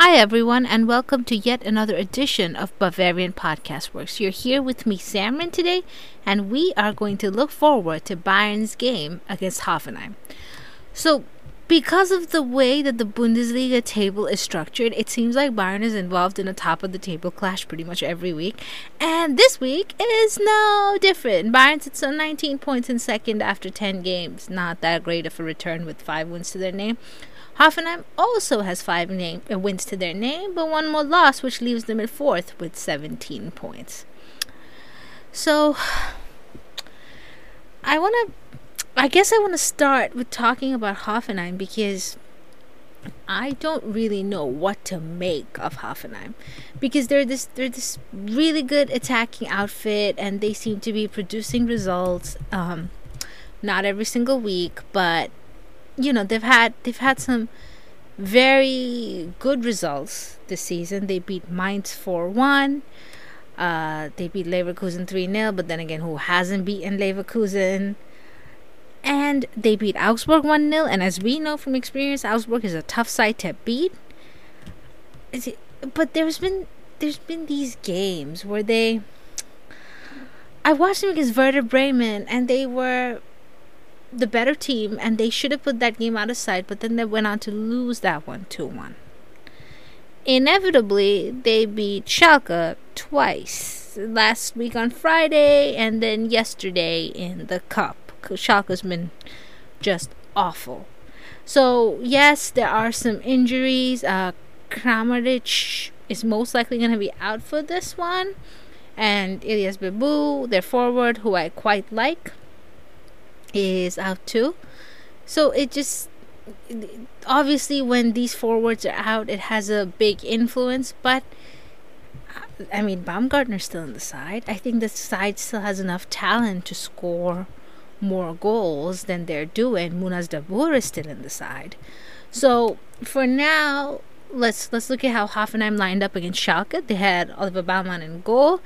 Hi everyone, and welcome to yet another edition of Bavarian Podcast Works. You're here with me, Samrin, today, and we are going to look forward to Bayern's game against Hoffenheim. So, because of the way that the Bundesliga table is structured, it seems like Bayern is involved in a top-of-the-table clash pretty much every week. And this week is no different. Bayern sits on 19 points in second after 10 games. Not that great of a return with 5 wins to their name. Hoffenheim also has 5 wins to their name, but one more loss, which leaves them in 4th with 17 points. So, I guess I want to start with talking about Hoffenheim, because I don't really know what to make of Hoffenheim, because they're this really good attacking outfit, and they seem to be producing results. Not every single week, but you know, they've had some very good results this season. They beat Mainz 4-1. They beat Leverkusen 3-0, but then again, who hasn't beaten Leverkusen? And they beat Augsburg 1-0, and as we know from experience, Augsburg is a tough side to beat. But there's been these games where I watched them against Werder Bremen, and they were the better team, and they should have put that game out of sight, but then they went on to lose that one 2-1. Inevitably, they beat Schalke twice, last week on Friday and then yesterday in the Cup. Schalke's been just awful. So yes, there are some injuries. Kramaric is most likely going to be out for this one, and Ilyas Bebou, their forward, who I quite like, is out too. So it just obviously, when these forwards are out, it has a big influence. But I mean, Baumgartner's still in the side. I think the side still has enough talent to score more goals than they're doing. Munaz Dabur is still in the side. So for now, let's look at how Hoffenheim lined up against Schalke. They had Oliver Bauman in goal.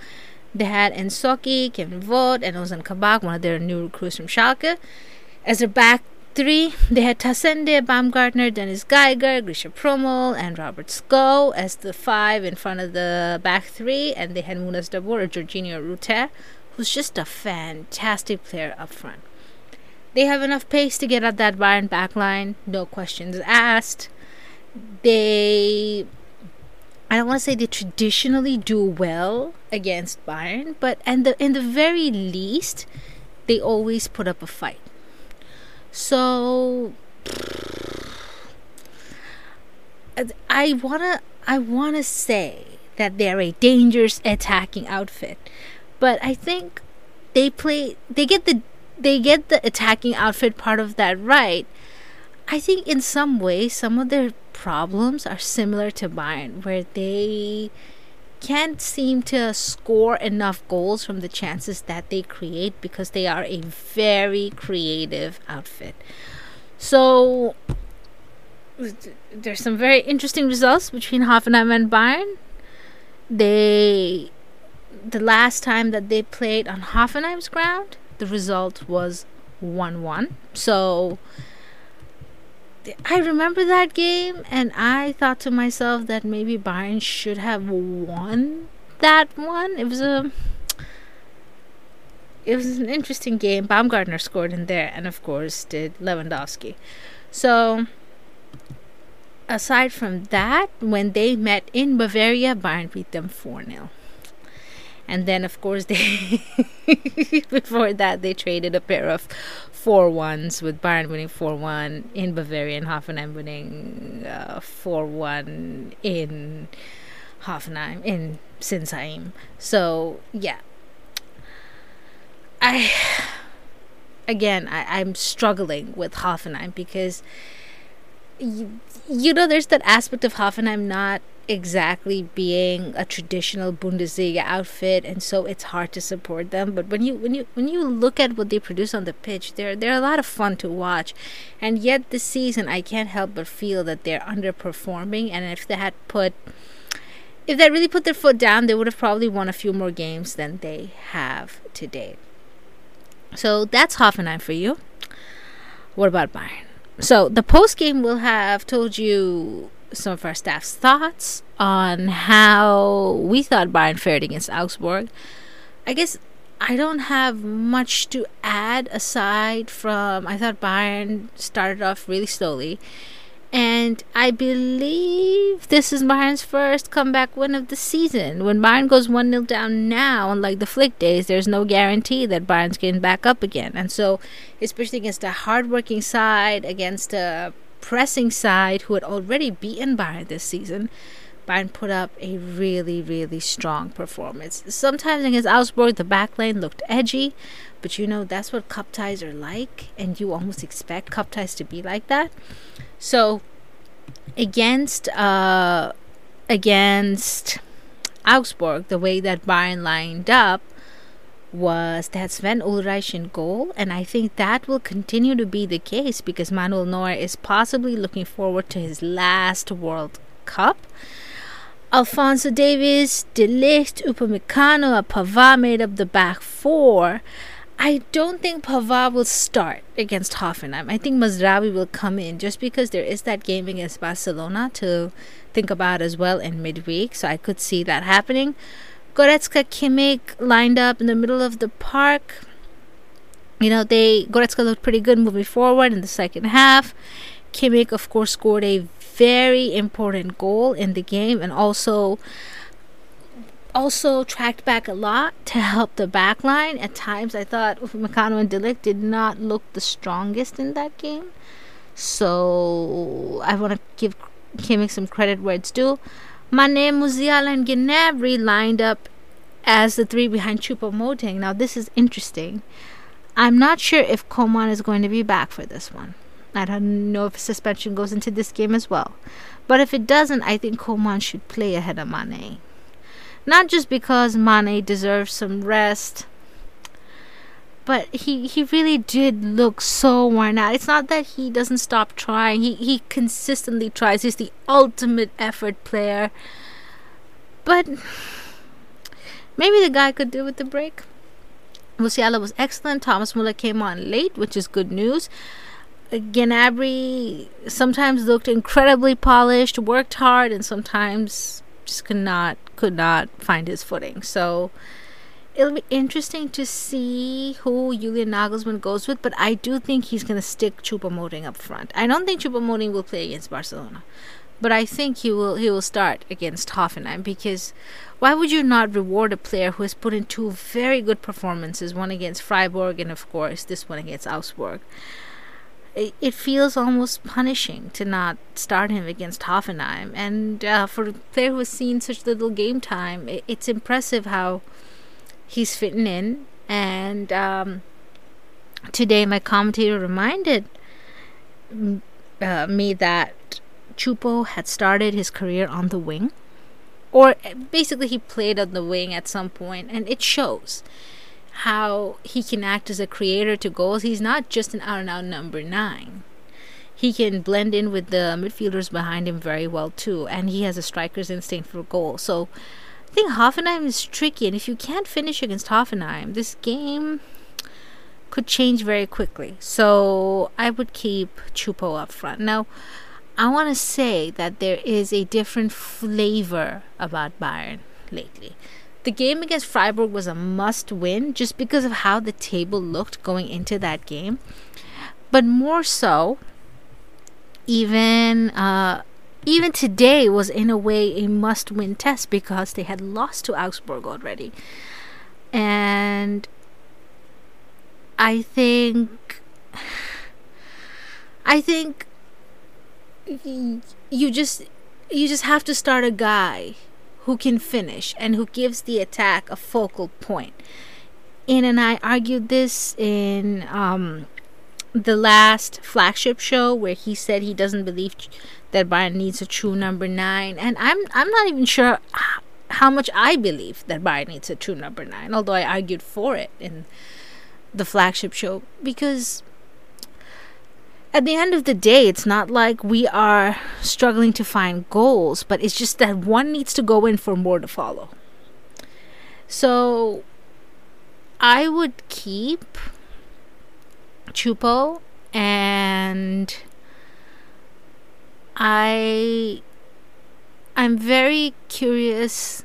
They had Ensocki, Kevin Vogt, and Ozan Kabak, one of their new recruits from Schalke, as their back three. They had Tassende, Baumgartner, Dennis Geiger, Grisha Prummel, and Robert Scull as the 5 in front of the back three. And they had Munaz Dabur or Jorginho Rute, who's just a fantastic player up front. They have enough pace to get at that Bayern backline, no questions asked. I don't want to say they traditionally do well against Bayern, but in the very least, they always put up a fight. So I wanna say that they're a dangerous attacking outfit, but I think they get the attacking outfit part of that right. I think in some ways, some of their problems are similar to Bayern, where they can't seem to score enough goals from the chances that they create, because they are a very creative outfit. So there's some very interesting results between Hoffenheim and Bayern. The last time that they played on Hoffenheim's ground, the result was 1-1. So I remember that game, and I thought to myself that maybe Bayern should have won that one. It was an interesting game. Baumgartner scored in there, and of course did Lewandowski. So aside from that, when they met in Bavaria, Bayern beat them 4-0. And then, of course, they before that, they traded a pair of 4-1s, with Bayern winning 4-1 in Bavaria and Hoffenheim winning 4-1 in Hoffenheim, in Sinsheim. So, yeah. I'm struggling with Hoffenheim, because you know, there's that aspect of Hoffenheim not exactly being a traditional Bundesliga outfit, and so it's hard to support them. But when you look at what they produce on the pitch, they're a lot of fun to watch. And yet this season, I can't help but feel that they're underperforming, and if they really put their foot down, they would have probably won a few more games than they have today. So that's Hoffenheim for you. What about Bayern? So the post game will have told you some of our staff's thoughts on how we thought Bayern fared against Augsburg. I guess I don't have much to add aside from I thought Bayern started off really slowly. And I believe this is Bayern's first comeback win of the season. When Bayern goes 1-0 down now, unlike the Flick days, there's no guarantee that Bayern's getting back up again. And so, especially against a hard-working side, against a pressing side who had already beaten Bayern this season, Bayern put up a really, really strong performance. Sometimes against Augsburg, the back line looked edgy, but you know, that's what cup ties are like, and you almost expect cup ties to be like that. So, against Augsburg, the way that Bayern lined up was that Sven Ulreich in goal, and I think that will continue to be the case because Manuel Neuer is possibly looking forward to his last World Cup. Alphonso Davies, De Ligt, Upamecano, Pavard made up the back four. I don't think Pavard will start against Hoffenheim. I think Mazraoui will come in just because there is that game against Barcelona to think about as well in midweek. So I could see that happening. Goretzka, Kimmich lined up in the middle of the park. You know, Goretzka looked pretty good moving forward in the second half. Kimmich, of course, scored a very important goal in the game and also tracked back a lot to help the back line. At times, I thought Upamecano and De Ligt did not look the strongest in that game. So, I want to give Kimmich some credit where it's due. Mane, Musiala, and Gnabry lined up as the three behind Chupo Moteng. Now, this is interesting. I'm not sure if Coman is going to be back for this one. I don't know if suspension goes into this game as well. But if it doesn't, I think Coman should play ahead of Mane. Not just because Mane deserves some rest, but he really did look so worn out. It's not that he doesn't stop trying. He consistently tries. He's the ultimate effort player. But maybe the guy could do with the break. Musiala was excellent. Thomas Muller came on late, which is good news. Gnabry sometimes looked incredibly polished, worked hard, and sometimes just could not find his footing. So it'll be interesting to see who Julian Nagelsmann goes with, but I do think he's going to stick Chupo Moteng up front. I don't think Chupo Moteng will play against Barcelona, but I think he will start against Hoffenheim, because why would you not reward a player who has put in two very good performances, one against Freiburg and of course this one against Augsburg? It feels almost punishing to not start him against Hoffenheim. And for a player who has seen such little game time, it's impressive how he's fitting in. And today my commentator reminded me that Chupo had started his career on the wing. Or basically he played on the wing at some point, and it shows how he can act as a creator to goals. He's not just an out-and-out number 9. He can blend in with the midfielders behind him very well too, and he has a striker's instinct for goal. So I think Hoffenheim is tricky, and if you can't finish against Hoffenheim, this game could change very quickly. So I would keep Chupo up front. Now, I want to say that there is a different flavor about Bayern lately. The game against Freiburg was a must-win just because of how the table looked going into that game. But more so, even today was in a way a must-win test because they had lost to Augsburg already. And I think you just have to start a guy who can finish and who gives the attack a focal point. Ian and I argued this in the last flagship show where he said he doesn't believe that Bayern needs a true number 9. And I'm not even sure how much I believe that Bayern needs a true number 9, although I argued for it in the flagship show. Because at the end of the day, it's not like we are struggling to find goals, but it's just that one needs to go in for more to follow. So I would keep Chupo, and I I'm very curious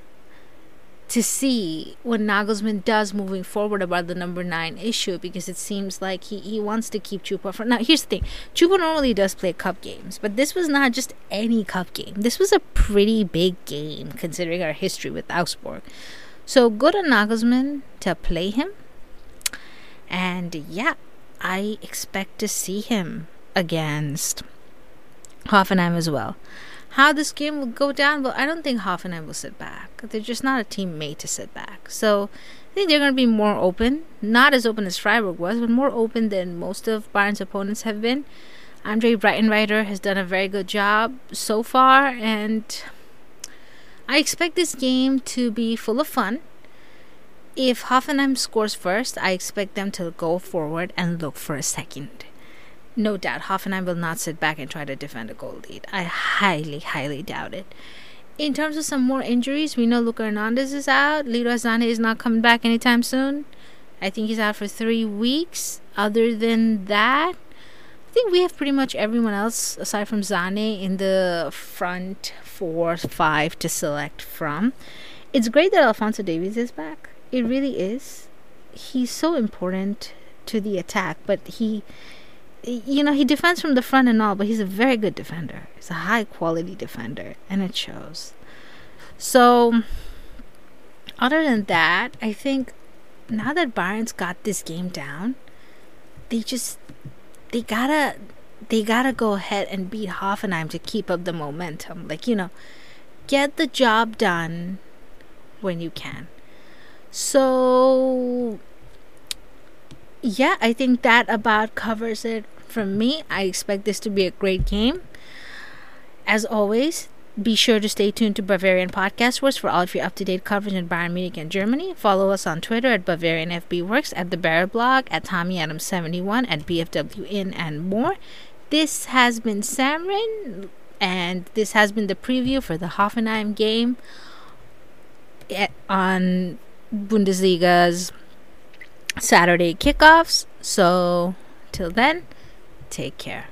to see what Nagelsmann does moving forward about the number 9 issue, because it seems like he wants to keep Chupo for now. Here's the thing, Chupo normally does play cup games, but this was not just any cup game. This was a pretty big game considering our history with Augsburg. So good on Nagelsmann to play him. And yeah, I expect to see him against Hoffenheim as well. How this game will go down, well, I don't think Hoffenheim will sit back. They're just not a team made to sit back. So I think they're going to be more open. Not as open as Freiburg was, but more open than most of Bayern's opponents have been. Andre Breitenreiter has done a very good job so far, and I expect this game to be full of fun. If Hoffenheim scores first, I expect them to go forward and look for a second. No doubt, Hoffenheim will not sit back and try to defend a goal lead. I highly, highly doubt it. In terms of some more injuries, we know Luka Hernandez is out. Leroy Sané is not coming back anytime soon. I think he's out for 3 weeks. Other than that, I think we have pretty much everyone else, aside from Sané, in the front 4-5 to select from. It's great that Alphonso Davies is back. It really is. He's so important to the attack, but he defends from the front and all, but he's a very good defender. He's a high-quality defender, and it shows. So, other than that, I think now that Bayern's got this game down, they gotta go ahead and beat Hoffenheim to keep up the momentum. Get the job done when you can. So, yeah, I think that about covers it from me. I expect this to be a great game. As always, be sure to stay tuned to Bavarian Podcast Works for all of your up-to-date coverage in Bayern Munich and Germany. Follow us on Twitter at Bavarian FB Works, at the Barrel Blog, at TommyAdams71, at BFWin, and more. This has been Samrin, and this has been the preview for the Hoffenheim game on Bundesliga's Saturday kickoffs. So till then, take care.